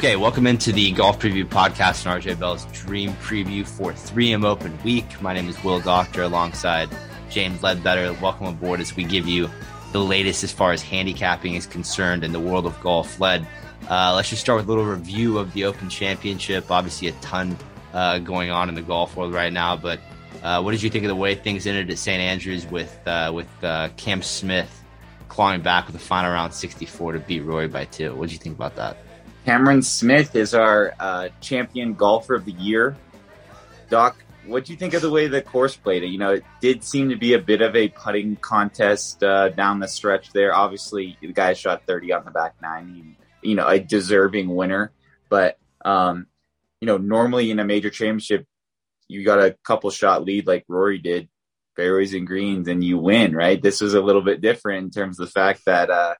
Okay, welcome into the Golf Preview Podcast and RJ Bell's Dream Preview for 3M Open Week. My name is Will Doctor alongside James Ledbetter. Welcome aboard as we give you the latest as far as handicapping is concerned in the world of golf. Led, let's just start with a little review of the Open Championship. Obviously a ton going on in the golf world right now, but what did you think of the way things ended at St. Andrews with Cam Smith clawing back with a final round 64 to beat Rory by 2? What did you think about that? Cameron Smith is our champion golfer of the year. Doc, what do you think of the way the course played? You know, it did seem to be a bit of a putting contest down the stretch there. Obviously, the guy shot 30 on the back nine. You know, a deserving winner. But, you know, normally in a major championship, you got a couple shot lead like Rory did, fairways and greens, and you win, right? This was a little bit different in terms of the fact that,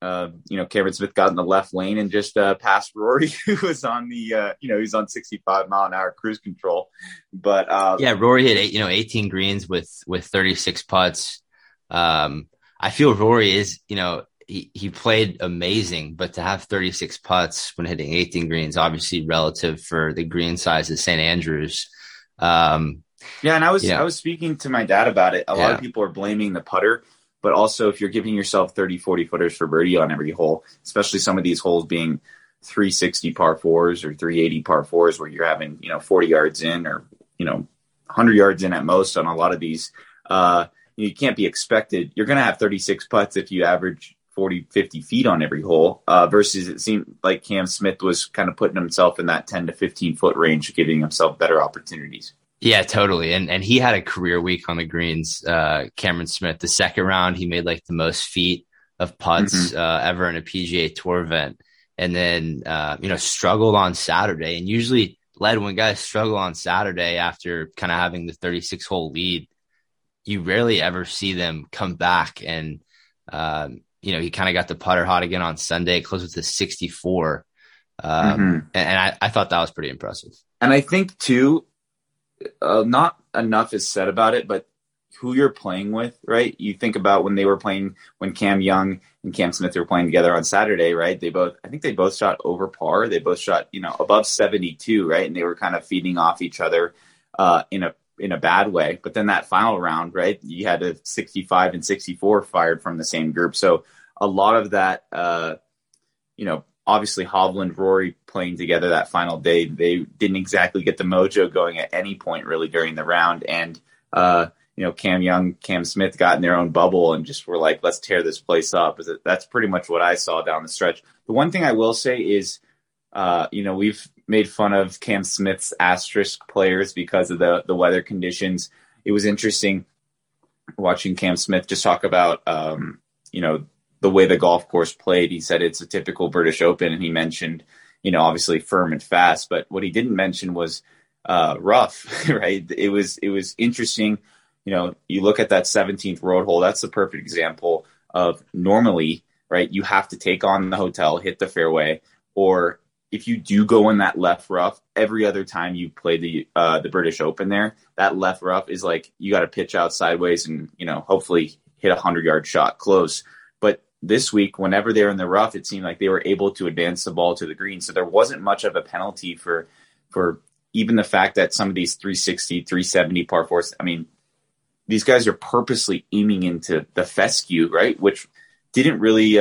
you know, Cameron Smith got in the left lane and just passed Rory, who was on the, you know, he was on 65 mile an hour cruise control. But yeah, Rory hit 18 greens with 36 putts. I feel Rory is, you know, he played amazing, but to have 36 putts when hitting 18 greens, obviously relative for the green size of St. Andrews. Yeah, and I was speaking to my dad about it. A lot of people are blaming the putter. But also, if you're giving yourself 30, 40 footers for birdie on every hole, especially some of these holes being 360 par fours or 380 par fours, where you're having, 40 yards in or, 100 yards in at most on a lot of these, you can't be expected. You're going to have 36 putts if you average 40, 50 feet on every hole versus it seemed like Cam Smith was kind of putting himself in that 10 to 15 foot range, giving himself better opportunities. Yeah, totally. And he had a career week on the greens. Cameron Smith, the second round, he made like the most feet of putts ever in a PGA Tour event. And then, struggled on Saturday. And usually, Led, when guys struggle on Saturday after kind of having the 36 hole lead, you rarely ever see them come back. And, he kind of got the putter hot again on Sunday, closed with a 64. And I thought that was pretty impressive. And I think, too, not enough is said about it, but who you're playing with, right? You think about when they were playing, when Cam Young and Cam Smith were playing together on Saturday, right? I think they both shot over par. They both shot, above 72, right? And they were kind of feeding off each other in a bad way. But then that final round, right? You had a 65 and 64 fired from the same group. So a lot of that, obviously, Hovland, Rory playing together that final day, they didn't exactly get the mojo going at any point really during the round. And, Cam Young, Cam Smith got in their own bubble and just were like, let's tear this place up. That's pretty much what I saw down the stretch. The one thing I will say is, we've made fun of Cam Smith's asterisk players because of the weather conditions. It was interesting watching Cam Smith just talk about, the way the golf course played. He said it's a typical British Open, and he mentioned, obviously firm and fast, but what he didn't mention was rough, right? It was interesting. You look at that 17th road hole, that's the perfect example of normally, right? You have to take on the hotel, hit the fairway, or if you do go in that left rough, every other time you play the British Open there, that left rough is like, you got to pitch out sideways and, hopefully hit 100-yard shot close. This week, whenever they were in the rough, it seemed like they were able to advance the ball to the green. So there wasn't much of a penalty for even the fact that some of these 360, 370 par fours, these guys are purposely aiming into the fescue, right? Which didn't really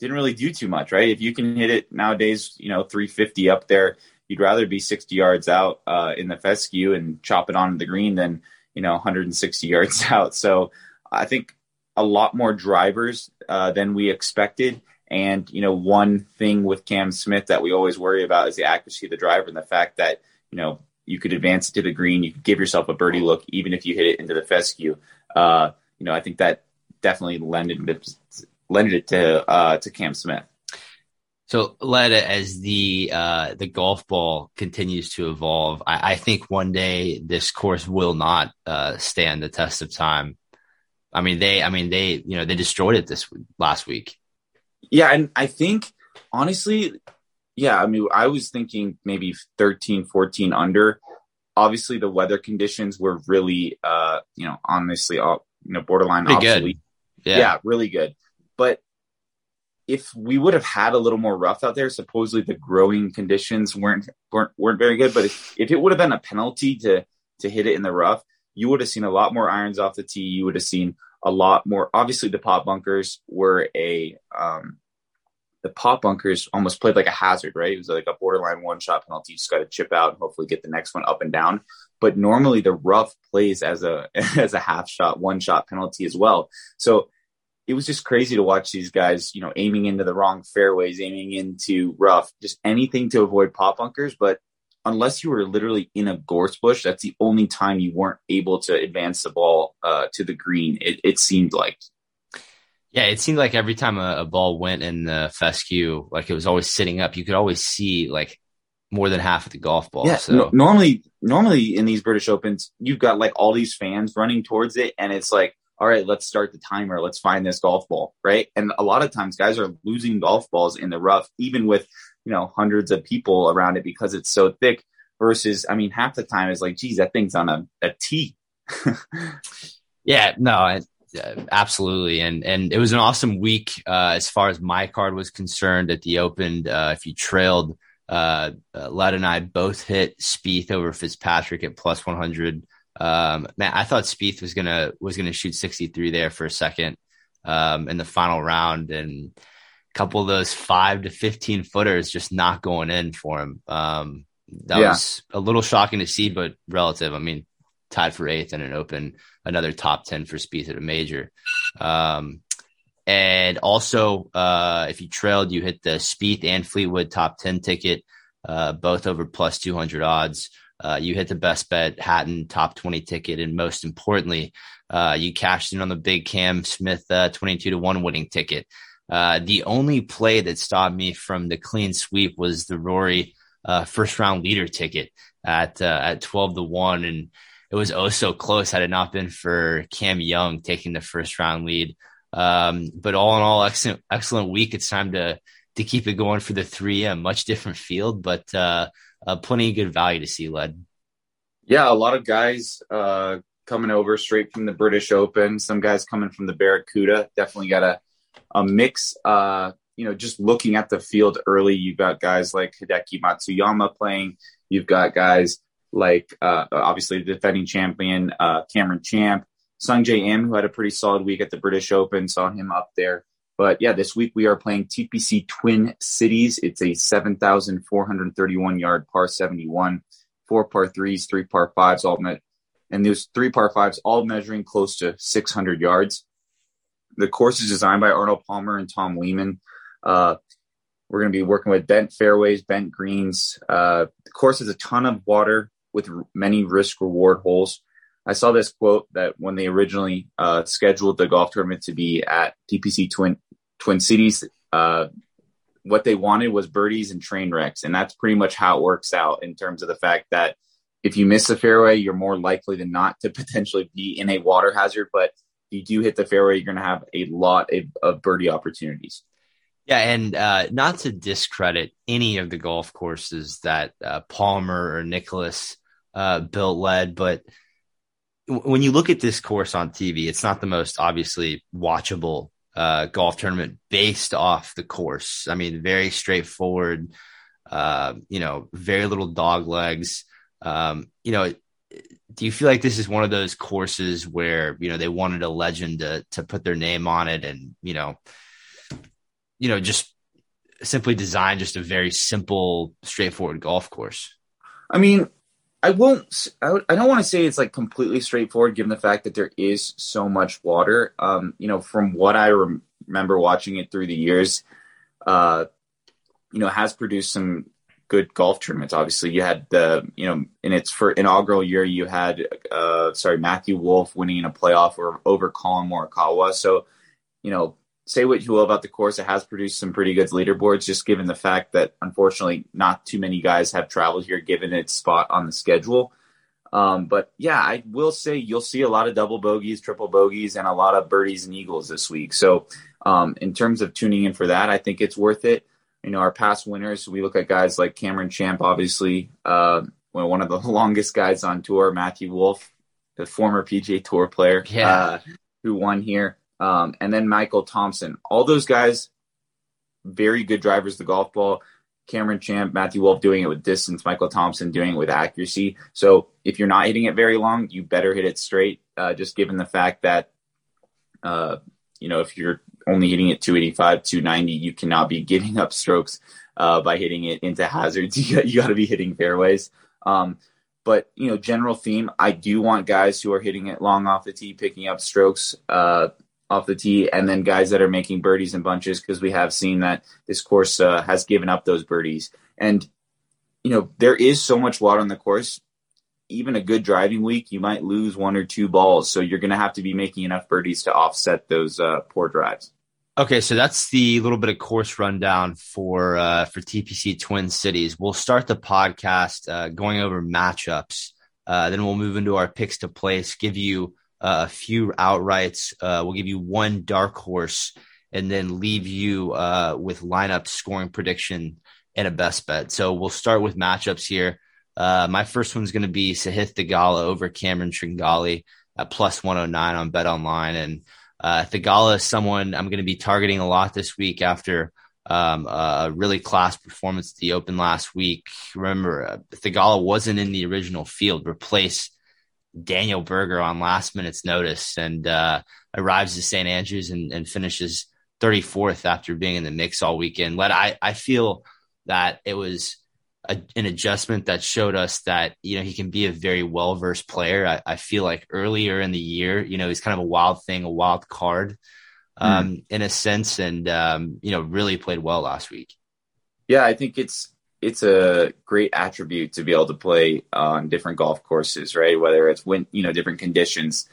do too much, right? If you can hit it nowadays, 350 up there, you'd rather be 60 yards out in the fescue and chop it onto the green than, 160 yards out. So I think a lot more drivers than we expected. And, one thing with Cam Smith that we always worry about is the accuracy of the driver and the fact that, you could advance it to the green, you could give yourself a birdie look, even if you hit it into the fescue. I think that definitely lended it to Cam Smith. So, Led, as the golf ball continues to evolve, I think one day this course will not stand the test of time. They destroyed it last week. Yeah. And I think honestly, I was thinking maybe 13, 14 under. Obviously the weather conditions were really, borderline obsolete. Yeah. Really good. But if we would have had a little more rough out there, supposedly the growing conditions weren't very good. But if it would have been a penalty to hit it in the rough, you would have seen a lot more irons off the tee. You would have seen a lot more. Obviously, the pot bunkers were the pot bunkers almost played like a hazard, right? It was like a borderline one-shot penalty. You just got to chip out and hopefully get the next one up and down. But normally the rough plays as a half-shot, one-shot penalty as well. So it was just crazy to watch these guys, aiming into the wrong fairways, aiming into rough, just anything to avoid pot bunkers. But unless you were literally in a gorse bush, that's the only time you weren't able to advance the ball to the green, it seemed like. Yeah, it seemed like every time a ball went in the fescue, like it was always sitting up. You could always see like more than half of the golf ball. Yeah, so normally in these British Opens, you've got like all these fans running towards it, and it's like, all right, let's start the timer. Let's find this golf ball, right? And a lot of times guys are losing golf balls in the rough, even with, hundreds of people around it because it's so thick versus, half the time it's like, geez, that thing's on a tee. Yeah, no, absolutely. And it was an awesome week as far as my card was concerned at the Open. If you trailed, Lud and I both hit Spieth over Fitzpatrick at plus 100. Man, I thought Spieth was gonna shoot 63 there for a second in the final round, and a couple of those 5 to 15 footers just not going in for him. That was a little shocking to see, but relative. Tied for 8th in an Open, another top 10 for Spieth at a major. And also, if you trailed, you hit the Spieth and Fleetwood top 10 ticket, both over plus 200 odds. You hit the best bet Hatton top 20 ticket, and most importantly, you cashed in on the big Cam Smith 22-1 winning ticket. The only play that stopped me from the clean sweep was the Rory first round leader ticket at 12-1, and it was oh so close had it not been for Cam Young taking the first round lead. But all in all, excellent week. It's time to keep it going for the 3M. Much different field, but plenty of good value to see, Lud. Yeah, a lot of guys coming over straight from the British Open. Some guys coming from the Barracuda. Definitely got a mix. Just looking at the field early, you've got guys like Hideki Matsuyama playing. You've got guys like, obviously, the defending champion, Cameron Champ. Sungjae Im, who had a pretty solid week at the British Open, saw him up there. But yeah, this week we are playing TPC Twin Cities. It's a 7,431 yard par 71, 4 par 3s, 3 par 5s, all met. And those 3 par 5s all measuring close to 600 yards. The course is designed by Arnold Palmer and Tom Lehman. We're going to be working with bent fairways, bent greens. The course has a ton of water with many risk-reward holes. I saw this quote that when they originally scheduled the golf tournament to be at TPC Twin Cities, what they wanted was birdies and train wrecks. And that's pretty much how it works out in terms of the fact that if you miss the fairway, you're more likely than not to potentially be in a water hazard. But if you do hit the fairway, you're going to have a lot of birdie opportunities. Yeah, and not to discredit any of the golf courses that Palmer or Nicholas built, led, but when you look at this course on TV, it's not the most obviously watchable golf tournament based off the course. Very straightforward, very little dog legs. Do you feel like this is one of those courses where, they wanted a legend to put their name on it and, just simply design just a very simple, straightforward golf course? I don't want to say it's like completely straightforward, given the fact that there is so much water. From what I remember watching it through the years, it has produced some good golf tournaments. Obviously, you had in its first inaugural year, you had Matthew Wolf winning in a playoff over Colin Morikawa. So, say what you will about the course, it has produced some pretty good leaderboards, just given the fact that, unfortunately, not too many guys have traveled here, given its spot on the schedule. But yeah, I will say you'll see a lot of double bogeys, triple bogeys, and a lot of birdies and eagles this week. So in terms of tuning in for that, I think it's worth it. Our past winners, we look at guys like Cameron Champ, obviously, one of the longest guys on tour, Matthew Wolf, the former PGA Tour player, who won here. And then Michael Thompson, all those guys very good drivers of the golf ball. Cameron Champ, Matthew Wolf doing it with distance, Michael Thompson doing it with accuracy. So if you're not hitting it very long, you better hit it straight, just given the fact that, if you're only hitting it 285, 290, you cannot be giving up strokes by hitting it into hazards. You got to be hitting fairways. But, general theme, I do want guys who are hitting it long off the tee, picking up strokes off the tee, and then guys that are making birdies and bunches, because we have seen that this course has given up those birdies. And, there is so much water on the course. Even a good driving week, you might lose one or two balls. So you're going to have to be making enough birdies to offset those poor drives. Okay, so that's the little bit of course rundown for TPC Twin Cities. We'll start the podcast going over matchups. Then we'll move into our picks to place, give you a few outrights. We'll give you one dark horse and then leave you with lineup, scoring prediction, and a best bet. So we'll start with matchups here. My first one's going to be Sahith Theegala over Cameron Tringale at plus 109 on BetOnline. And Theegala is someone I'm going to be targeting a lot this week after a really class performance at the Open last week. Remember, Theegala wasn't in the original field, replaced Daniel Berger on last minute's notice, and arrives to St. Andrews and finishes 34th after being in the mix all weekend. I feel that it was an adjustment that showed us that, he can be a very well-versed player. I feel like earlier in the year, he's kind of a wild thing, a wild card in a sense, and, really played well last week. Yeah, I think it's a great attribute to be able to play on different golf courses, right? Whether it's different conditions.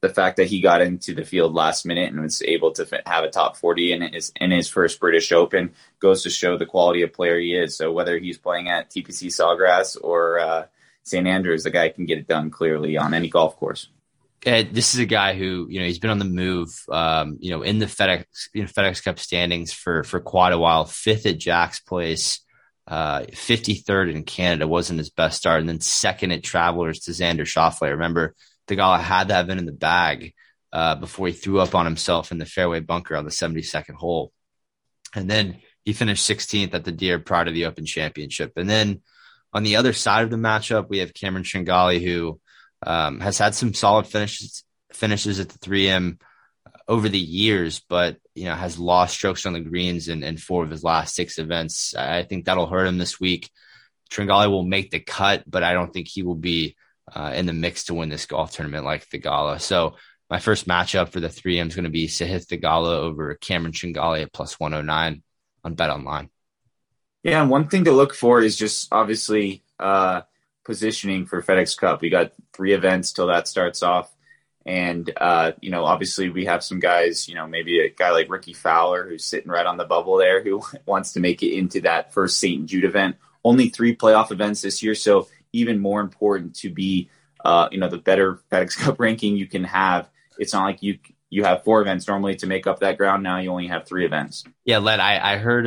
The fact that he got into the field last minute and was able to have a top 40 in his first British Open goes to show the quality of player he is. So whether he's playing at TPC Sawgrass or St. Andrews, the guy can get it done clearly on any golf course. And this is a guy who, he's been on the move, in the FedEx Cup standings for quite a while. Fifth at Jack's Place, 53rd in Canada wasn't his best start, and then second at Travelers to Xander Schauffele. Remember, Theegala had that in the bag before he threw up on himself in the fairway bunker on the 72nd hole. And then he finished 16th at the Deere prior to the Open Championship. And then on the other side of the matchup, we have Cameron Tringale, who has had some solid finishes at the 3M over the years, but has lost strokes on the greens in four of his last six events. I think that'll hurt him this week. Tringale will make the cut, but I don't think he will be in the mix to win this golf tournament like Theegala. So my first matchup for the 3M is going to be Sahith Theegala over Cameron Tringale at plus 109 on BetOnline. Yeah, and one thing to look for is just obviously positioning for FedEx Cup. We got three events till that starts off. And, obviously we have some guys, maybe a guy like Ricky Fowler, who's sitting right on the bubble there, who wants to make it into that first St. Jude event. Only three playoff events this year, so even more important to be, the better FedEx Cup ranking you can have. It's not like you have four events normally to make up that ground. Now you only have three events. Yeah, Led, I heard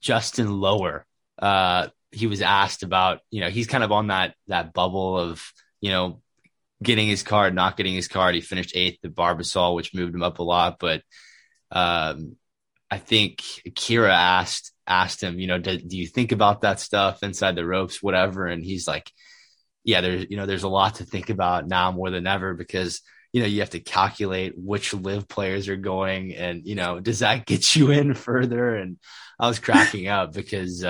Justin Lower. He was asked about, he's kind of on that bubble of, getting his card, not getting his card. He finished eighth at Barbasol, which moved him up a lot. But I think Akira asked him, do you think about that stuff inside the ropes, whatever? And he's like, yeah, there's a lot to think about now more than ever, because, you have to calculate which live players are going and, does that get you in further? And I was cracking up because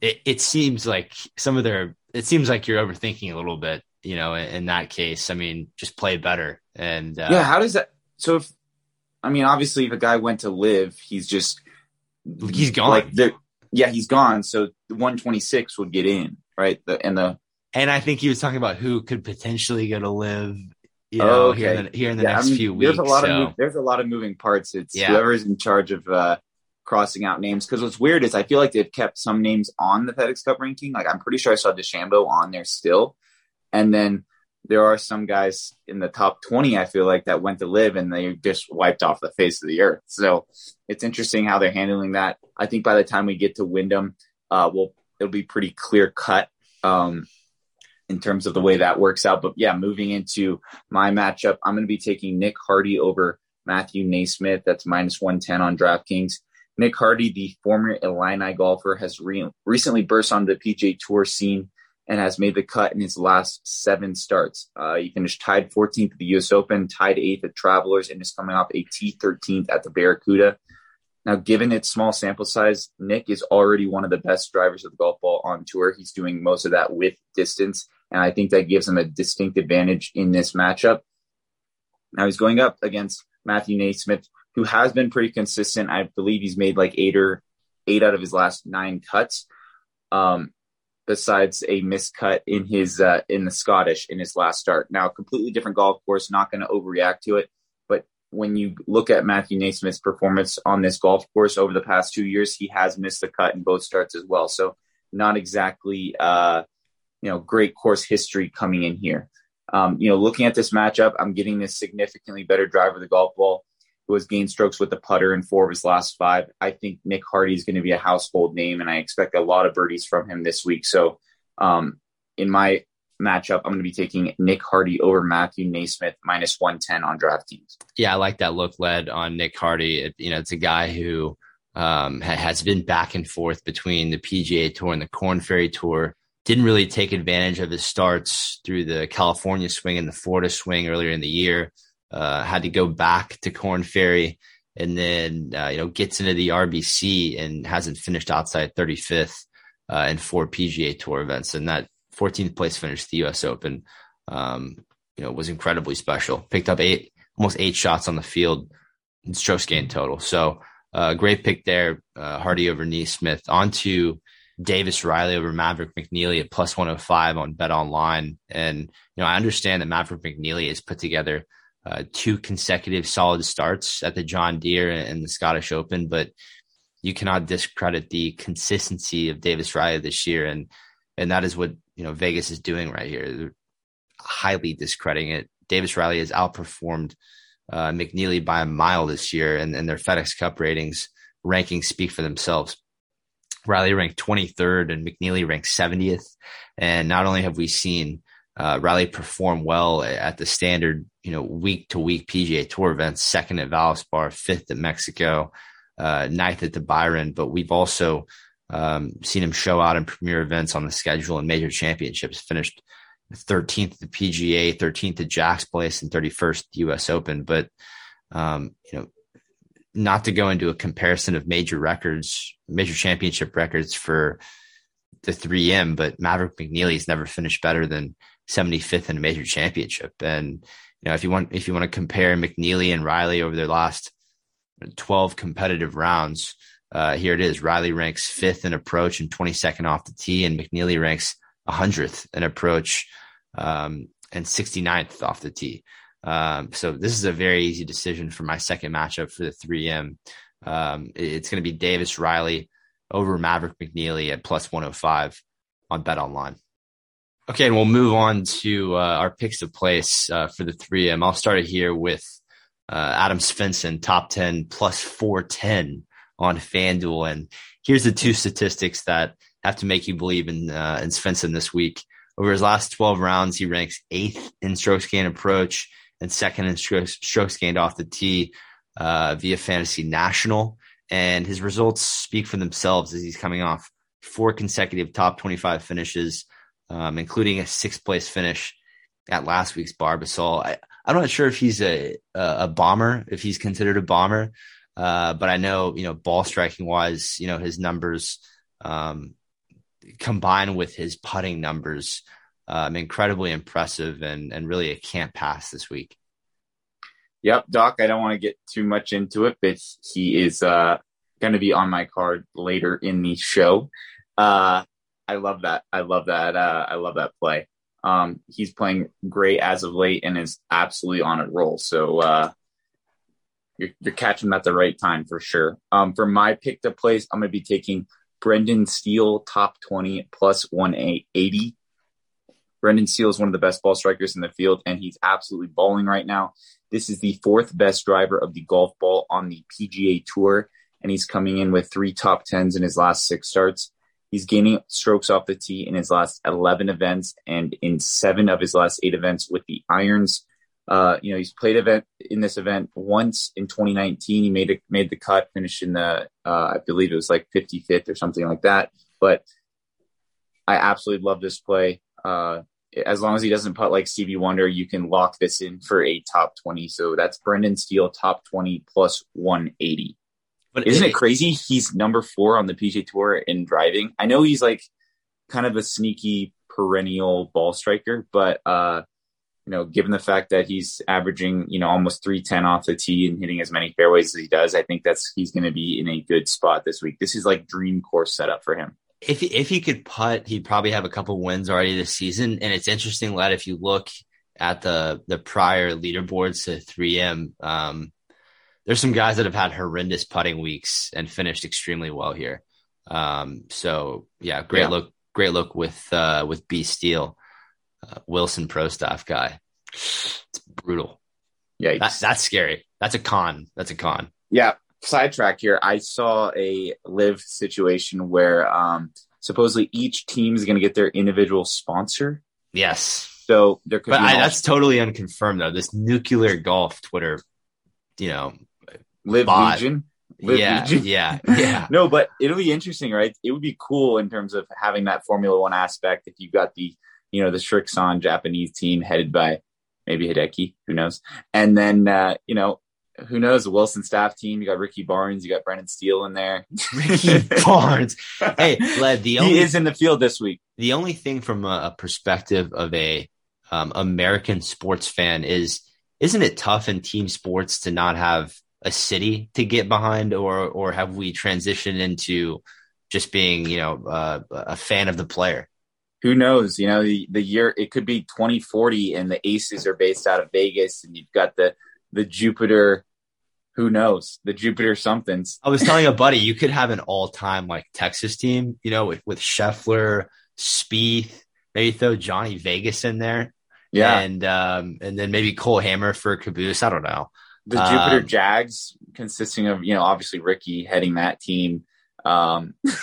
it seems like you're overthinking a little bit, in that case. I mean, just play better. And yeah, how does that, so if, I mean, obviously if a guy went to live, he's gone. He's gone. So the 126 would get in, right? And I think he was talking about who could potentially go to live, okay, here in the next few weeks. There's a lot of moving parts. It's whoever's in charge of crossing out names. Because what's weird is I feel like they've kept some names on the FedEx Cup ranking. Like I'm pretty sure I saw DeChambeau on there still, and then there are some guys in the top 20, I feel like, that went to live and they just wiped off the face of the earth. So it's interesting how they're handling that. I think by the time we get to Wyndham, it'll be pretty clear cut in terms of the way that works out. But yeah, moving into my matchup, I'm going to be taking Nick Hardy over Matthew Naismith, that's -110 on DraftKings. Nick Hardy, the former Illini golfer, has recently burst onto the PGA Tour scene and has made the cut in his last 7 starts. He finished tied 14th at the U.S. Open, tied 8th at Travelers, and is coming off a T13th at the Barracuda. Now, given its small sample size, Nick is already one of the best drivers of the golf ball on tour. He's doing most of that with distance, and I think that gives him a distinct advantage in this matchup. Now, he's going up against Matthew Naismith, who has been pretty consistent. I believe he's made like eight out of his last 9 cuts, besides a missed cut in his in the Scottish in his last start. Now, completely different golf course, not going to overreact to it. But when you look at Matthew Naismith's performance on this golf course over the past 2 years, he has missed the cut in both starts as well. So not exactly, great course history coming in here. Looking at this matchup, I'm getting this significantly better driver of the golf ball who has gained strokes with the putter in 4 of his last 5. I think Nick Hardy is going to be a household name, and I expect a lot of birdies from him this week. So in my matchup, I'm going to be taking Nick Hardy over Matthew Naismith, -110 on DraftKings. Yeah, I like that look led on Nick Hardy. It's a guy who has been back and forth between the PGA Tour and the Corn Ferry Tour. Didn't really take advantage of his starts through the California swing and the Florida swing earlier in the year. Had to go back to Corn Ferry and then, gets into the RBC and hasn't finished outside 35th in 4 PGA Tour events. And that 14th place finish at the U.S. Open, was incredibly special. Picked up almost eight shots on the field in strokes gained total. So great pick there. Hardy over Naismith. On to Davis Riley over Maverick McNealy at +105 on BetOnline. And, I understand that Maverick McNealy has put together 2 consecutive solid starts at the John Deere and the Scottish Open, but you cannot discredit the consistency of Davis Riley this year. And that is what, Vegas is doing right here. They're highly discrediting it. Davis Riley has outperformed McNealy by a mile this year, and their FedEx Cup rankings speak for themselves. Riley ranked 23rd and McNealy ranked 70th. And not only have we seen Riley perform well at the standard, week-to-week PGA Tour events, 2nd at Valspar, 5th at Mexico, 9th at the Byron, but we've also seen him show out in premier events on the schedule and major championships. Finished 13th at the PGA, 13th at Jack's Place, and 31st at the U.S. Open. But, not to go into a comparison of major championship records for the 3M, but Maverick McNealy has never finished better than 75th in a major championship. And, if you want to compare McNealy and Riley over their last 12 competitive rounds, here it is. Riley ranks 5th in approach and 22nd off the tee, and McNealy ranks 100th in approach and 69th off the tee. So this is a very easy decision for my second matchup for the 3M. It's going to be Davis Riley over Maverick McNealy at +105 on BetOnline. Okay, and we'll move on to our picks of place for the 3M. I'll start it here with Adam Svensson, top 10, +410 on FanDuel. And here's the 2 statistics that have to make you believe in Svensson this week. Over his last 12 rounds, he ranks 8th in strokes gained approach and 2nd in strokes gained off the tee via Fantasy National. And his results speak for themselves as he's coming off 4 consecutive top 25 finishes, including a 6th place finish at last week's Barbasol. I'm not sure if he's a bomber, if he's considered a bomber, but I know, ball striking wise, his numbers combined with his putting numbers, incredibly impressive and really a can't pass this week. Yep, Doc, I don't want to get too much into it, but he is going to be on my card later in the show. I love that. I love that play. He's playing great as of late and is absolutely on a roll. So you're catching him at the right time for sure. For my pick to place, I'm going to be taking Brendan Steele, top 20, +180. Brendan Steele is one of the best ball strikers in the field, and he's absolutely balling right now. This is the 4th best driver of the golf ball on the PGA Tour, and he's coming in with 3 top 10s in his last 6 starts. He's gaining strokes off the tee in his last 11 events and in 7 of his last 8 events with the irons. You know, he's played in this event once in 2019. He made the cut, finished in the, I believe it was like 55th or something like that. But I absolutely love this play. As long as he doesn't putt like Stevie Wonder, you can lock this in for a top 20. So that's Brendan Steele, top 20 plus 180. But isn't it crazy? He's number 4 on the PGA Tour in driving. I know he's like kind of a sneaky perennial ball striker, but, you know, given the fact that he's averaging, you know, almost 310 off the tee and hitting as many fairways as he does, I think he's going to be in a good spot this week. This is like dream course setup for him. If he could putt, he'd probably have a couple wins already this season. And it's interesting, Lad, if you look at the prior leaderboards to 3M, there's some guys that have had horrendous putting weeks and finished extremely well here. Great look with B Steele, Wilson Pro Staff guy. It's brutal. Yeah, that's scary. That's a con. Yeah. Sidetrack here. I saw a live situation where supposedly each team is going to get their individual sponsor. Yes. So there could be that's totally unconfirmed though. This Nuclear Golf Twitter, you know, live bot. Legion. Yeah. No, but it'll be interesting, right? It would be cool in terms of having that Formula One aspect. If you've got the, you know, the Shrixon Japanese team headed by maybe Hideki, who knows? And then, you know, who knows, the Wilson Staff team, you got Ricky Barnes, you got Brendan Steele in there. Ricky Barnes. Hey, Led, he is in the field this week. The only thing from a perspective of a American sports fan is, isn't it tough in team sports to not have a city to get behind, or have we transitioned into just being, you know, a fan of the player? Who knows? You know, the year, it could be 2040 and the Aces are based out of Vegas and you've got the Jupiter, who knows, the Jupiter somethings. I was telling a buddy, you could have an all-time like Texas team, you know, with Scheffler, Spieth, maybe throw Johnny Vegas in there. Yeah. And then maybe Cole Hammer for Caboose. I don't know. The Jupiter Jags, consisting of, you know, obviously Ricky heading that team.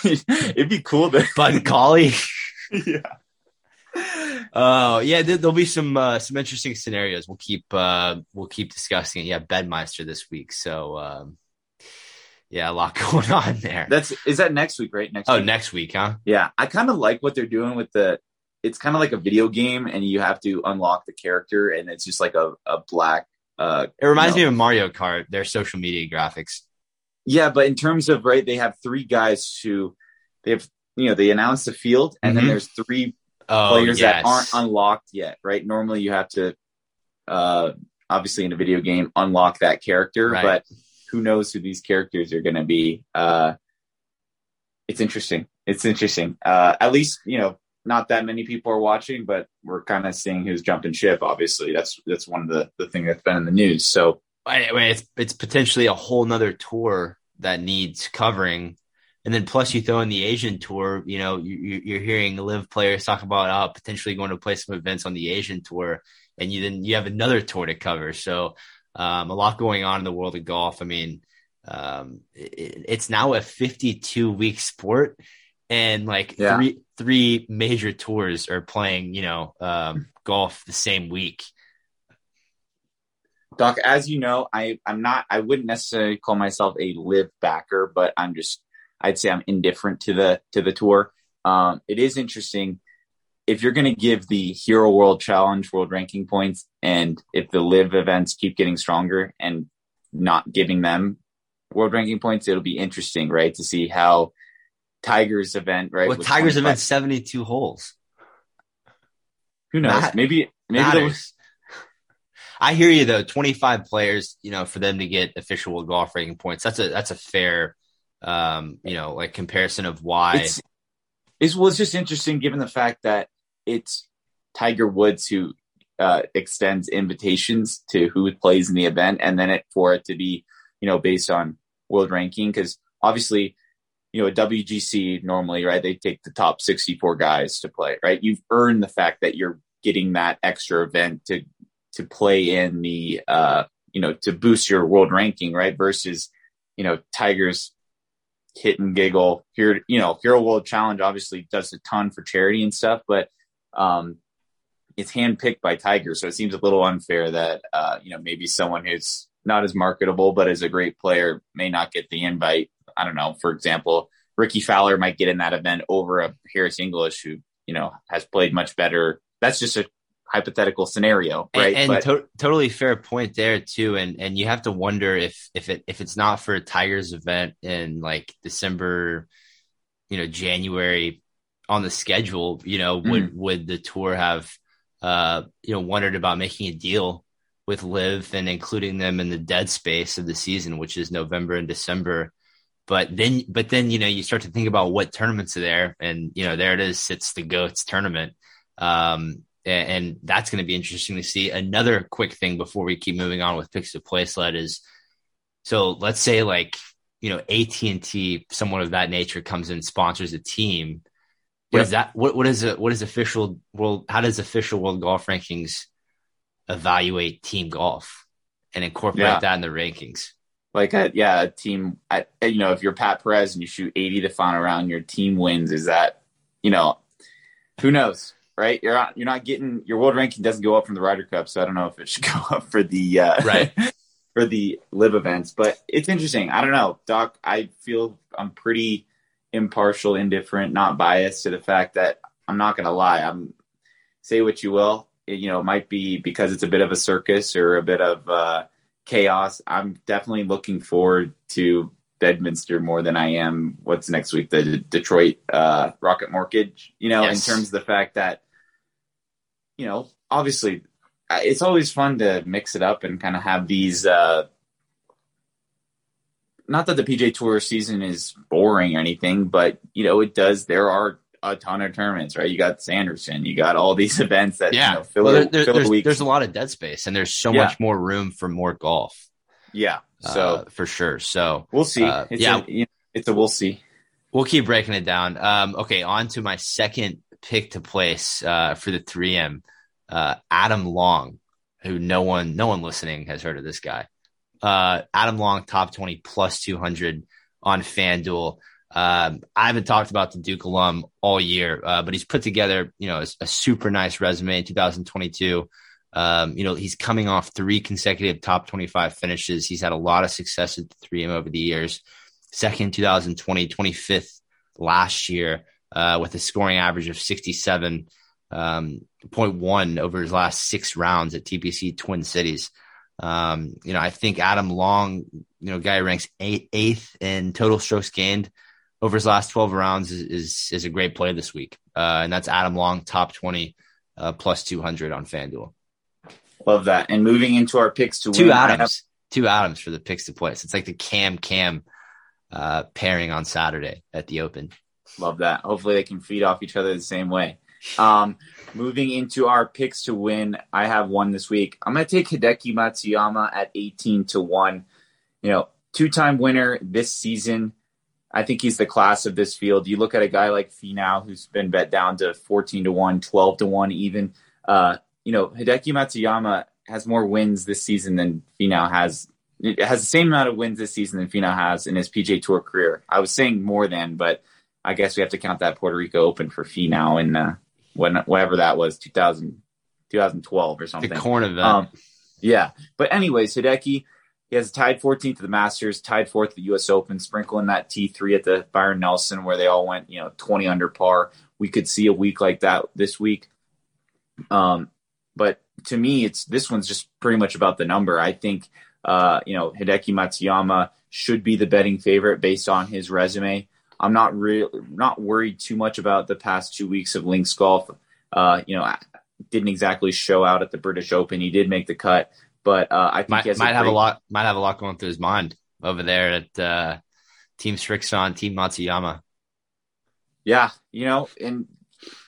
It'd be cool to Bud Colley. Yeah. Oh yeah, there'll be some interesting scenarios. We'll keep discussing it. Yeah, Bedmeister this week. So yeah, a lot going on there. Is that next week, right? Next week, huh? Yeah, I kind of like what they're doing with the. It's kind of like a video game, and you have to unlock the character, and it's just like a black. It reminds me of Mario Kart. Their social media graphics. Yeah, but in terms of right, they have 3 guys who they have. You know, they announce the field, and then there's 3. Players that aren't unlocked yet, right? Normally you have to, obviously in a video game, unlock that character, right. But who knows who these characters are going to be. It's interesting. At least, you know, not that many people are watching, but we're kind of seeing who's jumping ship, obviously. That's one of the thing that's been in the news. So anyway, it's potentially a whole nother tour that needs covering. And then plus you throw in the Asian tour, you know, you're hearing live players talk about potentially going to play some events on the Asian tour, and you have another tour to cover. So a lot going on in the world of golf. I mean, it's now a 52-week sport, and like three major tours are playing, you know, golf the same week. Doc, as you know, I wouldn't necessarily call myself a live backer, but I'd say I'm indifferent to the tour. It is interesting if you're going to give the Hero World Challenge world ranking points, and if the live events keep getting stronger and not giving them world ranking points, it'll be interesting, right? To see how Tiger's event, right? Well, Tiger's event, 72 holes. Who knows? Maybe I hear you though. 25 players, you know, for them to get official world golf ranking points. That's a fair. You know, like comparison of why it's just interesting given the fact that it's Tiger Woods who extends invitations to who plays in the event, and then for it to be, you know, based on world ranking, because obviously, you know, a WGC normally, right, they take the top 64 guys to play, right? You've earned the fact that you're getting that extra event to play in the you know, to boost your world ranking, right? Versus, you know, Tiger's hit and giggle here, you know, Hero World Challenge obviously does a ton for charity and stuff, but it's handpicked by Tiger. So it seems a little unfair that, maybe someone who's not as marketable, but is a great player may not get the invite. I don't know. For example, Ricky Fowler might get in that event over a Harris English who, has played much better. That's just a hypothetical scenario, right? And totally fair point there too. And you have to wonder if it's not for a Tigers event in like December, January on the schedule, would the tour have, wondered about making a deal with Liv and including them in the dead space of the season, which is November and December. But then, you start to think about what tournaments are there and, there it is. It's the GOATS tournament. And that's going to be interesting to see. Another quick thing before we keep moving on with picks to play sled is, so let's say like, AT&T, someone of that nature comes in, sponsors a team. What is that? What is official world? How does official world golf rankings evaluate team golf and incorporate that in the rankings? Like a team, if you're Pat Perez and you shoot 80 the final round, your team wins. Is that, who knows, right? You're not getting your world ranking doesn't go up from the Ryder Cup, so I don't know if it should go up for the for the live events. But it's interesting. I don't know, Doc. I feel I'm pretty impartial, indifferent, not biased to the fact that I'm not going to lie. Say what you will. It might be because it's a bit of a circus or a bit of chaos. I'm definitely looking forward to Bedminster more than I am. What's next week? The Detroit Rocket Mortgage, in terms of the fact that, obviously it's always fun to mix it up and kind of have these, not that the PGA Tour season is boring or anything, but it does. There are a ton of tournaments, right? You got Sanderson, you got all these events that fill the week. There's a lot of dead space, and there's so much more room for more golf. Yeah, so for sure. So we'll see. We'll see. We'll keep breaking it down. Okay, on to my second pick to place for the 3M, Adam Long, who no one listening has heard of this guy. Adam Long, top 20 plus 200 on FanDuel. I haven't talked about the Duke alum all year, but he's put together, a super nice resume in 2022. He's coming off three consecutive top 25 finishes. He's had a lot of success at the 3M over the years. Second, 2020, 25th last year, with a scoring average of 67.1 over his last six rounds at TPC Twin Cities. I think Adam Long, guy ranks eighth in total strokes gained over his last 12 rounds is a great play this week. And that's Adam Long, top 20 plus 200 on FanDuel. Love that. And moving into our picks to win. Two Adams for the picks to place. It's like the Cam pairing on Saturday at the Open. Love that. Hopefully they can feed off each other the same way. Moving into our picks to win, I have one this week. I'm going to take Hideki Matsuyama at 18-1, two-time winner this season. I think he's the class of this field. You look at a guy like Finau, who's been bet down to 14-1, 12-1, even, Hideki Matsuyama has more wins this season than Finau has. It has the same amount of wins this season than Finau has in his PGA Tour career. I was saying more than, but I guess we have to count that Puerto Rico Open for Finau and, whatever that was, 2012 or something. The corn event. But anyways, Hideki, he has tied 14th at the Masters, tied 4th at the U.S. Open, sprinkling that T3 at the Byron Nelson where they all went, 20 under par. We could see a week like that this week. But to me, this one's just pretty much about the number. I think, Hideki Matsuyama should be the betting favorite based on his resume. I'm not worried too much about the past 2 weeks of Lynx golf. I didn't exactly show out at the British Open. He did make the cut, but I think he might have a lot going through his mind over there at Team Strixon, Team Matsuyama. Yeah, you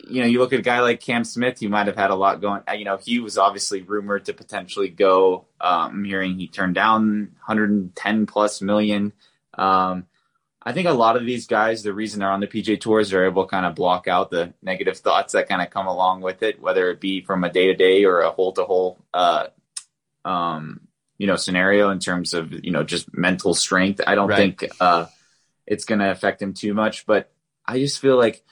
look at a guy like Cam Smith. He might have had a lot going. He was obviously rumored to potentially go. I'm hearing he turned down 110 plus million. I think a lot of these guys, the reason they're on the PGA Tours, they're able to kind of block out the negative thoughts that kind of come along with it, whether it be from a day-to-day or a hole-to-hole, scenario in terms of, just mental strength. I don't think it's going to affect him too much, but I just feel like,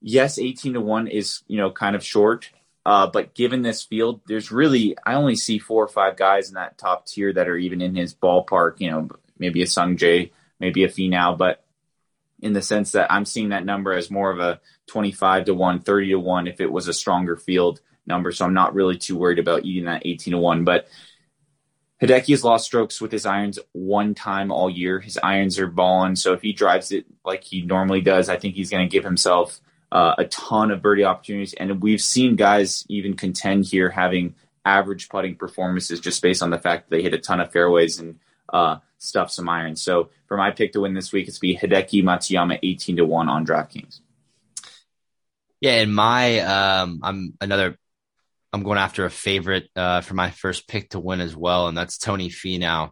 yes, 18-1 is, kind of short. But given this field, there's really, I only see 4 or 5 guys in that top tier that are even in his ballpark, you know, maybe a Sungjae, maybe a Finau, but in the sense that I'm seeing that number as more of a 25-1, 30-1, if it was a stronger field number. So I'm not really too worried about eating that 18-1, but Hideki has lost strokes with his irons 1 time all year. His irons are balling. So if he drives it like he normally does, I think he's going to give himself a ton of birdie opportunities. And we've seen guys even contend here having average putting performances just based on the fact that they hit a ton of fairways and stuff some irons. So for my pick to win this week, it's be Hideki Matsuyama 18-1 on DraftKings. Yeah. And my, I'm going after a favorite for my first pick to win as well, and that's Tony Finau,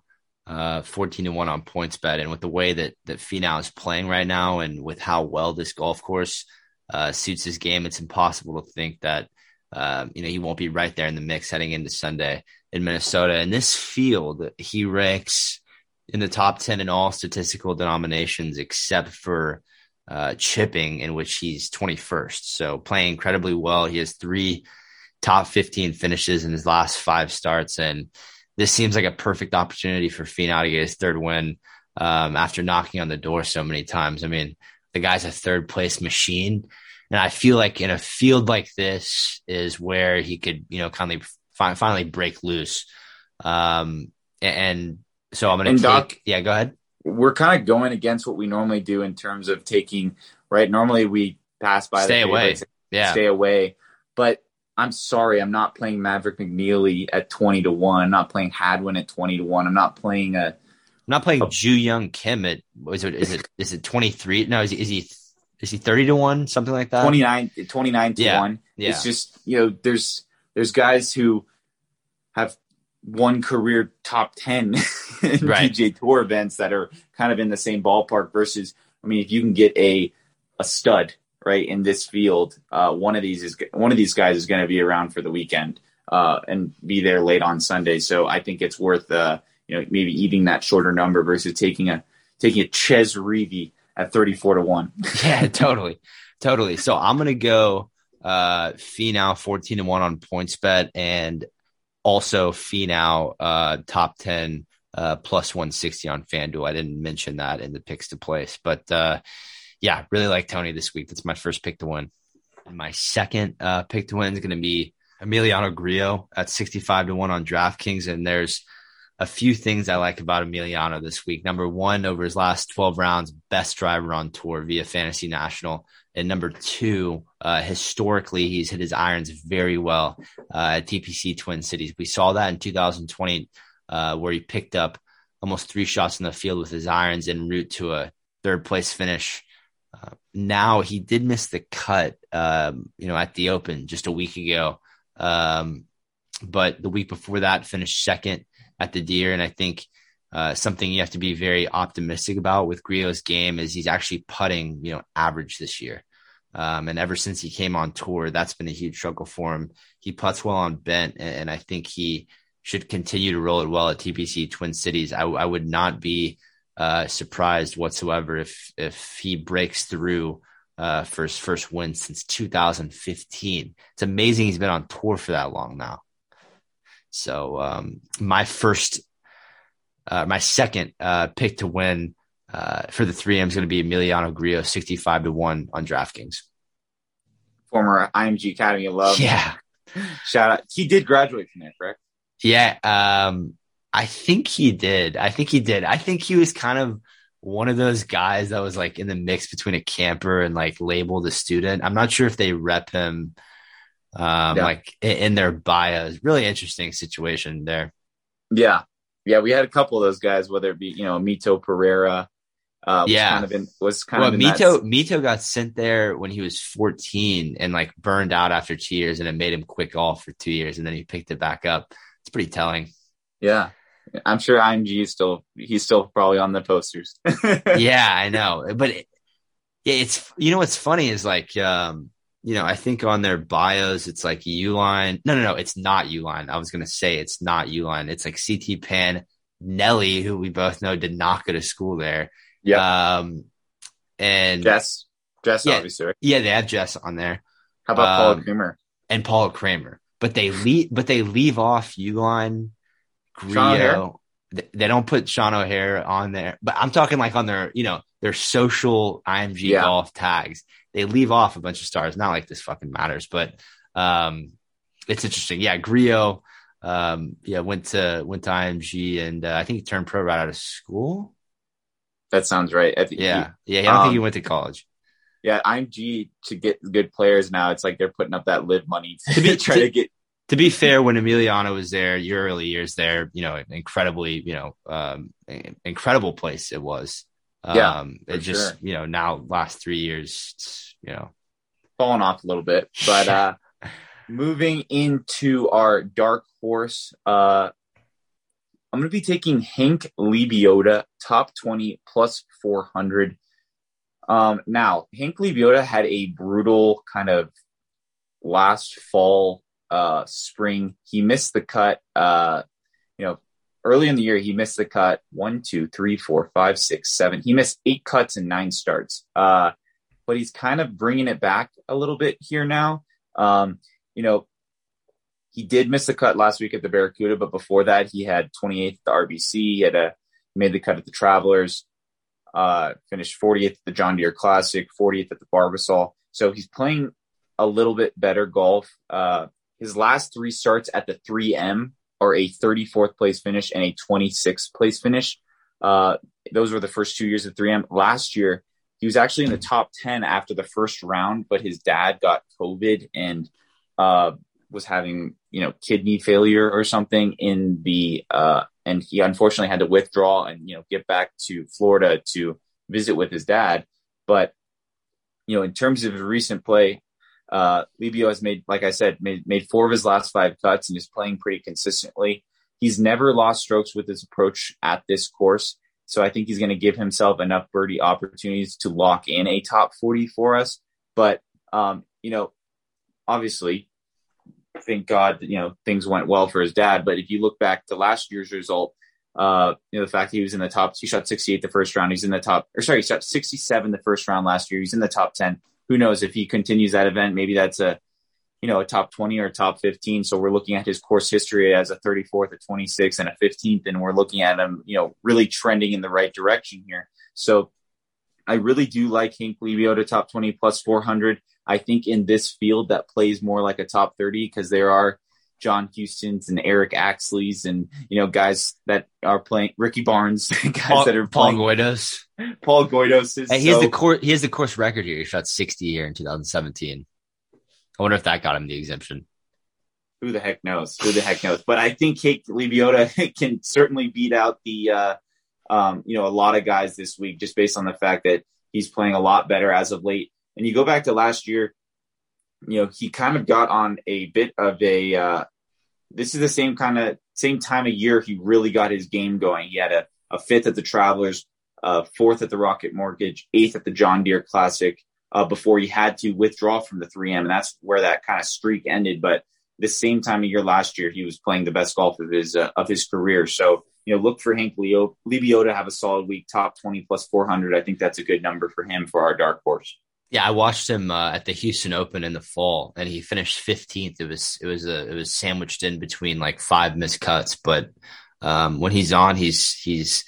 14-1 on PointsBet. And with the way that Finau is playing right now, and with how well this golf course suits his game, it's impossible to think that he won't be right there in the mix heading into Sunday in Minnesota. In this field, he ranks in the top 10 in all statistical denominations except for chipping, in which he's 21st. So playing incredibly well. He has 3 top 15 finishes in his last 5 starts. And this seems like a perfect opportunity for Finau to get his third win after knocking on the door so many times. I mean, the guy's a third place machine. And I feel like in a field like this is where he could, finally break loose. And so I'm going to yeah, go ahead. We're kind of going against what we normally do in terms of taking, right? Normally we pass by. Stay away. Yeah. Stay away. But I'm sorry, I'm not playing Maverick McNealy at 20-1. I'm not playing Hadwin at 20-1. I'm not playing Ju Young Kim at is it 23? No, is he 30-1? Something like that. 29 to 1. Yeah. It's just, there's guys who have one career top 10 in PGA Tour events that are kind of in the same ballpark versus, if you can get a stud right in this field, one of these guys is going to be around for the weekend and be there late on Sunday. So I think it's worth maybe eating that shorter number versus taking a Chesreavy at 34-1. Yeah, totally. So I'm going to go Finau 14-1 on PointsBet, and also Finau top 10 plus 160 on FanDuel. I didn't mention that in the picks to place, but yeah, really like Tony this week. That's my first pick to win. And my second pick to win is going to be Emiliano Grillo at 65-1 on DraftKings. And there's a few things I like about Emiliano this week. Number one, over his last 12 rounds, best driver on tour via Fantasy National. And number two, historically, he's hit his irons very well at TPC Twin Cities. We saw that in 2020 where he picked up almost 3 shots in the field with his irons en route to a third-place finish. Now he did miss the cut, at the Open just a week ago. But the week before that, finished second at the Deere. And I think something you have to be very optimistic about with Grillo's game is he's actually putting, average this year. And ever since he came on tour, that's been a huge struggle for him. He putts well on bent, and I think he should continue to roll it well at TPC Twin Cities. I would not be surprised whatsoever if he breaks through for his first win since 2015. It's amazing he's been on tour for that long now. So my second pick to win for the 3M is going to be Emiliano Grillo, 65-1 on DraftKings. Former IMG Academy of Love. Yeah, shout out. He did graduate from there, correct? Yeah. I think he did. I think he was kind of one of those guys that was like in the mix between a camper and like labeled a student. I'm not sure if they rep him like in their bios. Really interesting situation there. Yeah. Yeah. We had a couple of those guys, whether it be, Mito Pereira. Mito got sent there when he was 14 and like burned out after 2 years, and it made him quit golf for 2 years. And then he picked it back up. It's pretty telling. Yeah. I'm sure IMG is he's still probably on the posters. Yeah, I know. But it's, what's funny is like, I think on their bios, it's like Uline. No, it's not Uline. I was going to say it's not Uline. It's like CT Pan, Nelly, who we both know did not go to school there. Yeah. And Jess, obviously. Right? Yeah, they have Jess on there. How about Paul Creamer? and Paul Kramer, but they leave. But they leave off Uline, Grillo. They don't put Sean O'Hare on there. But I'm talking like on their, you know, their social IMG golf tags. They leave off a bunch of stars. Not like this fucking matters, but it's interesting. Yeah, Grillo. Went to IMG, and I think he turned pro right out of school. That sounds right. I don't think he went to college. Yeah, IMG, to get good players now, it's like they're putting up that live money to try to get. To be fair, when Emiliano was there, your early years there, you know, incredible place it was. Sure. You know, now last 3 years, you know, falling off a little bit, but. Moving into our dark horse, I'm going to be taking Hank Lebioda, top 20 plus 400. Now, Hank Lebioda had a brutal kind of last fall, spring. He missed the cut. Early in the year, he missed the cut. 1, 2, 3, 4, 5, 6, 7. He missed 8 cuts and 9 starts. But he's kind of bringing it back a little bit here now. You know, he did miss the cut last week at the Barracuda, but before that, he had 28th at the RBC. He had made the cut at the Travelers, finished 40th at the John Deere Classic, 40th at the Barbasol. So he's playing a little bit better golf. His last 3 starts at the 3M are a 34th place finish and a 26th place finish. Those were the first 2 years of 3M. Last year, he was actually in the top 10 after the first round, but his dad got COVID and was having, you know, kidney failure or something in the and he unfortunately had to withdraw and, you know, get back to Florida to visit with his dad. But, you know, in terms of his recent play, Lebioda has made 4 of his last 5 cuts and is playing pretty consistently. He's never lost strokes with his approach at this course. So I think he's going to give himself enough birdie opportunities to lock in a top 40 for us. But, you know, obviously, thank God that, you know, things went well for his dad. But if you look back to last year's result, you know, the fact that he was in the top, he shot 68 the first round. He shot 67 the first round last year. He's in the top 10. Who knows if he continues that event, maybe that's a top 20 or a top 15. So we're looking at his course history as a 34th, a 26th, and a 15th. And we're looking at him, you know, really trending in the right direction here. So I really do like Hank Lebioda, top 20 plus 400. I think in this field that plays more like a top 30, because there are John Houstons and Eric Axleys and, you know, guys that are playing Ricky Barnes, Paul Goydos. Paul Goydos is he has the course record here. He shot 60 here in 2017. I wonder if that got him the exemption. Who the heck knows? But I think Hank Lebioda can certainly beat out the, you know, a lot of guys this week, just based on the fact that he's playing a lot better as of late. And you go back to last year, you know, he kind of got on a bit of a, this is the same time of year he really got his game going. He had a 5th at the Travelers, 4th at the Rocket Mortgage, 8th at the John Deere Classic, before he had to withdraw from the 3M. And that's where that kind of streak ended. But the same time of year last year, he was playing the best golf of his career. So, you know, look for Hank Lebioda to have a solid week, top 20 plus 400. I think that's a good number for him for our dark horse. Yeah, I watched him at the Houston Open in the fall, and he finished 15th. It was sandwiched in between like 5 missed cuts, but when he's on, he's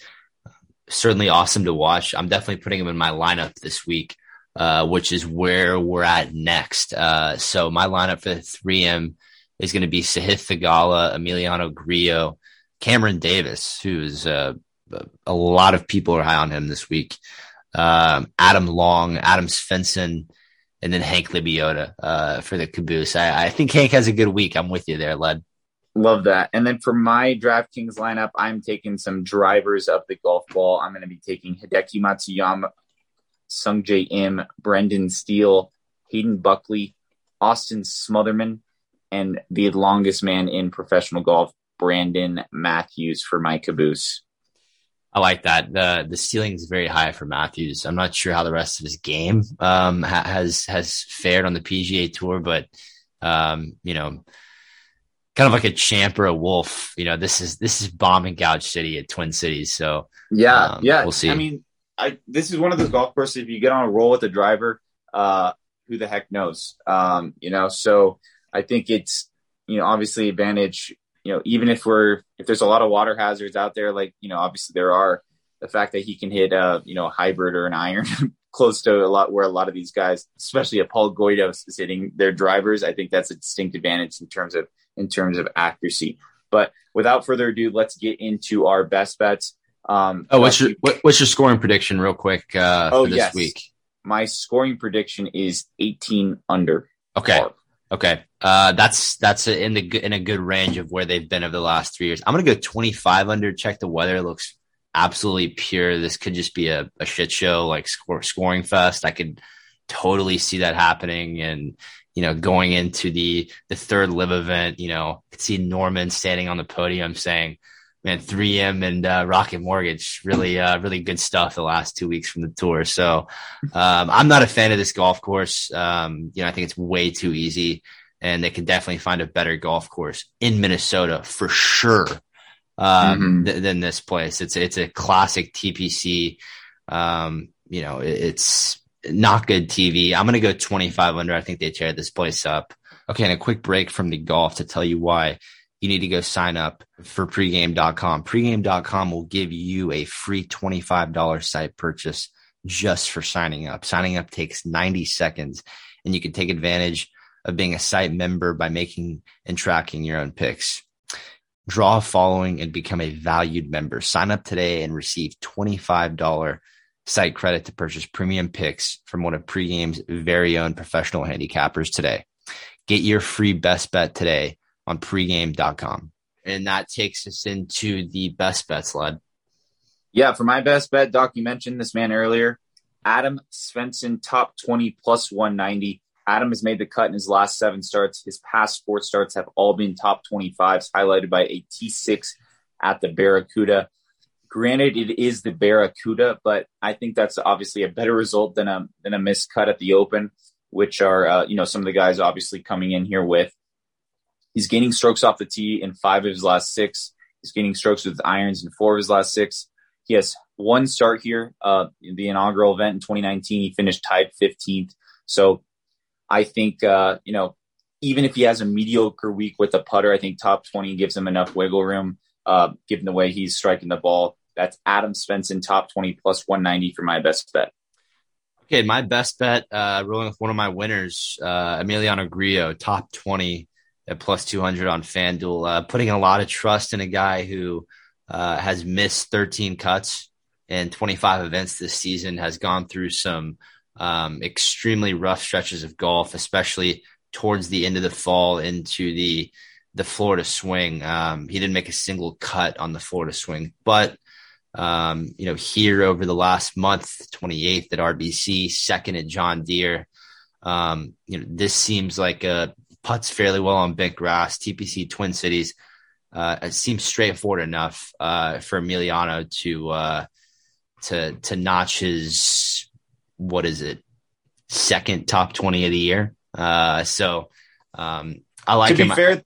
certainly awesome to watch. I'm definitely putting him in my lineup this week. Which is where we're at next. So my lineup for the 3M is going to be Sahith Theegala, Emiliano Grillo, Cameron Davis, who's a lot of people are high on him this week. Adam Long, Adam Svensson, and then Hank Lebioda for the caboose. I think Hank has a good week. I'm with you there, Led. Love that. And then for my DraftKings lineup, I'm taking some drivers of the golf ball. I'm going to be taking Hideki Matsuyama, Sungjae Im, Brendan Steele, Hayden Buckley, Austin Smotherman, and the longest man in professional golf, Brandon Matthews, for my caboose. I like that. The ceiling is very high for Matthews. I'm not sure how the rest of his game has fared on the PGA Tour, but you know, kind of like a Champ or a Wolf. You know, this is bomb and gouge city at Twin Cities. So yeah, we'll see. I mean. This is one of those golf courses. If you get on a roll with the driver, who the heck knows? You know, so I think it's, you know, obviously advantage, you know, even if we're, if there's a lot of water hazards out there, like, you know, obviously there are, the fact that he can hit you know, a hybrid or an iron close to a lot where a lot of these guys, especially a Paul Goydos, is hitting their drivers. I think that's a distinct advantage in terms of accuracy. But without further ado, let's get into our best bets. What's your scoring prediction real quick for this week? My scoring prediction is 18 under. Okay. Par. Okay. That's in a good range of where they've been over the last 3 years. I'm going to go 25 under. Check the weather. It looks absolutely pure. This could just be a shit show, like scoring fest. I could totally see that happening. And, you know, going into the third live event, you know, I could see Norman standing on the podium saying, man, 3M and Rocket Mortgage, really good stuff the last 2 weeks from the tour. So I'm not a fan of this golf course. You know, I think it's way too easy, and they can definitely find a better golf course in Minnesota for sure than this place. It's a classic TPC. You know, it's not good TV. I'm going to go 25 under. I think they tear this place up. Okay, and a quick break from the golf to tell you why you need to go sign up for pregame.com. Pregame.com will give you a free $25 site purchase just for signing up. Signing up takes 90 seconds, and you can take advantage of being a site member by making and tracking your own picks. Draw a following and become a valued member. Sign up today and receive $25 site credit to purchase premium picks from one of Pregame's very own professional handicappers today. Get your free best bet today on pregame.com. And that takes us into the best bets, lad. Yeah, for my best bet, Doc, you mentioned this man earlier. Adam Svensson, top 20 plus 190. Adam has made the cut in his last 7 starts. His past 4 starts have all been top 25s, highlighted by a T6 at the Barracuda. Granted, it is the Barracuda, but I think that's obviously a better result than a missed cut at the Open, which are you know, some of the guys obviously coming in here with. He's gaining strokes off the tee in 5 of his last 6. He's gaining strokes with irons in 4 of his last 6. He has 1 start here in the inaugural event in 2019. He finished tied 15th. So I think, you know, even if he has a mediocre week with a putter, I think top 20 gives him enough wiggle room, given the way he's striking the ball. That's Adam Svensson, top 20 plus 190 for my best bet. Okay, my best bet, rolling with one of my winners, Emiliano Grillo, top 20. At plus 200 on FanDuel, putting a lot of trust in a guy who has missed 13 cuts and 25 events this season, has gone through some extremely rough stretches of golf, especially towards the end of the fall into the Florida swing. He didn't make a single cut on the Florida swing, but you know, here over the last month, 28th at RBC, 2nd at John Deere, you know, this seems like a putts fairly well on bent grass. TPC Twin Cities. It seems straightforward enough for Emiliano to notch his 2nd top 20 of the year. So I like him.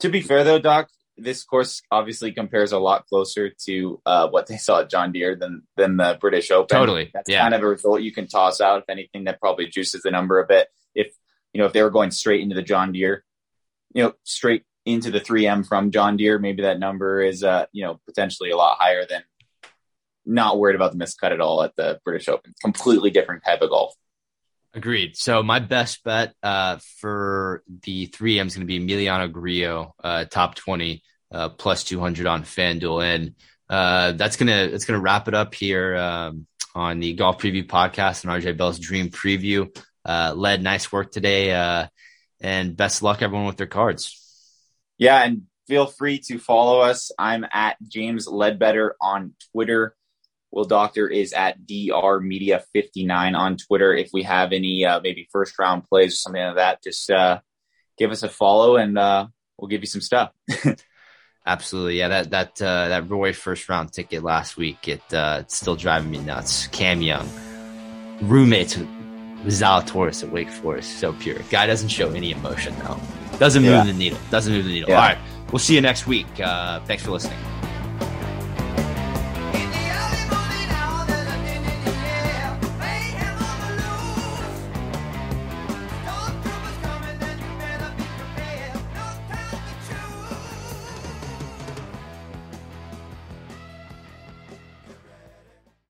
To be fair though, Doc, this course obviously compares a lot closer to what they saw at John Deere than the British Open. Totally, that's kind of a result you can toss out. If anything, that probably juices the number a bit. If they were going straight into the John Deere, you know, straight into the 3M from John Deere, maybe that number is, you know, potentially a lot higher than not worried about the missed cut at all at the British Open. Completely different type of golf. Agreed. So my best bet for the 3M is going to be Emiliano Grillo, top 20 plus 200 on FanDuel. And that's going to wrap it up here on the Golf Preview Podcast and RJ Bell's Dream Preview. Led, nice work today, and best luck everyone with their cards. Yeah, and feel free to follow us. I'm at James Ledbetter on Twitter. Will Doctor is at DR Media 59 on Twitter. If we have any maybe first round plays or something like that, just give us a follow, and we'll give you some stuff. Absolutely, yeah. That Roy first round ticket last week, it's still driving me nuts. Cam Young, roommates with Zalatoris at Wake Forest, so pure. Guy doesn't show any emotion, though. Doesn't move the needle. Yeah. All right, we'll see you next week. Thanks for listening.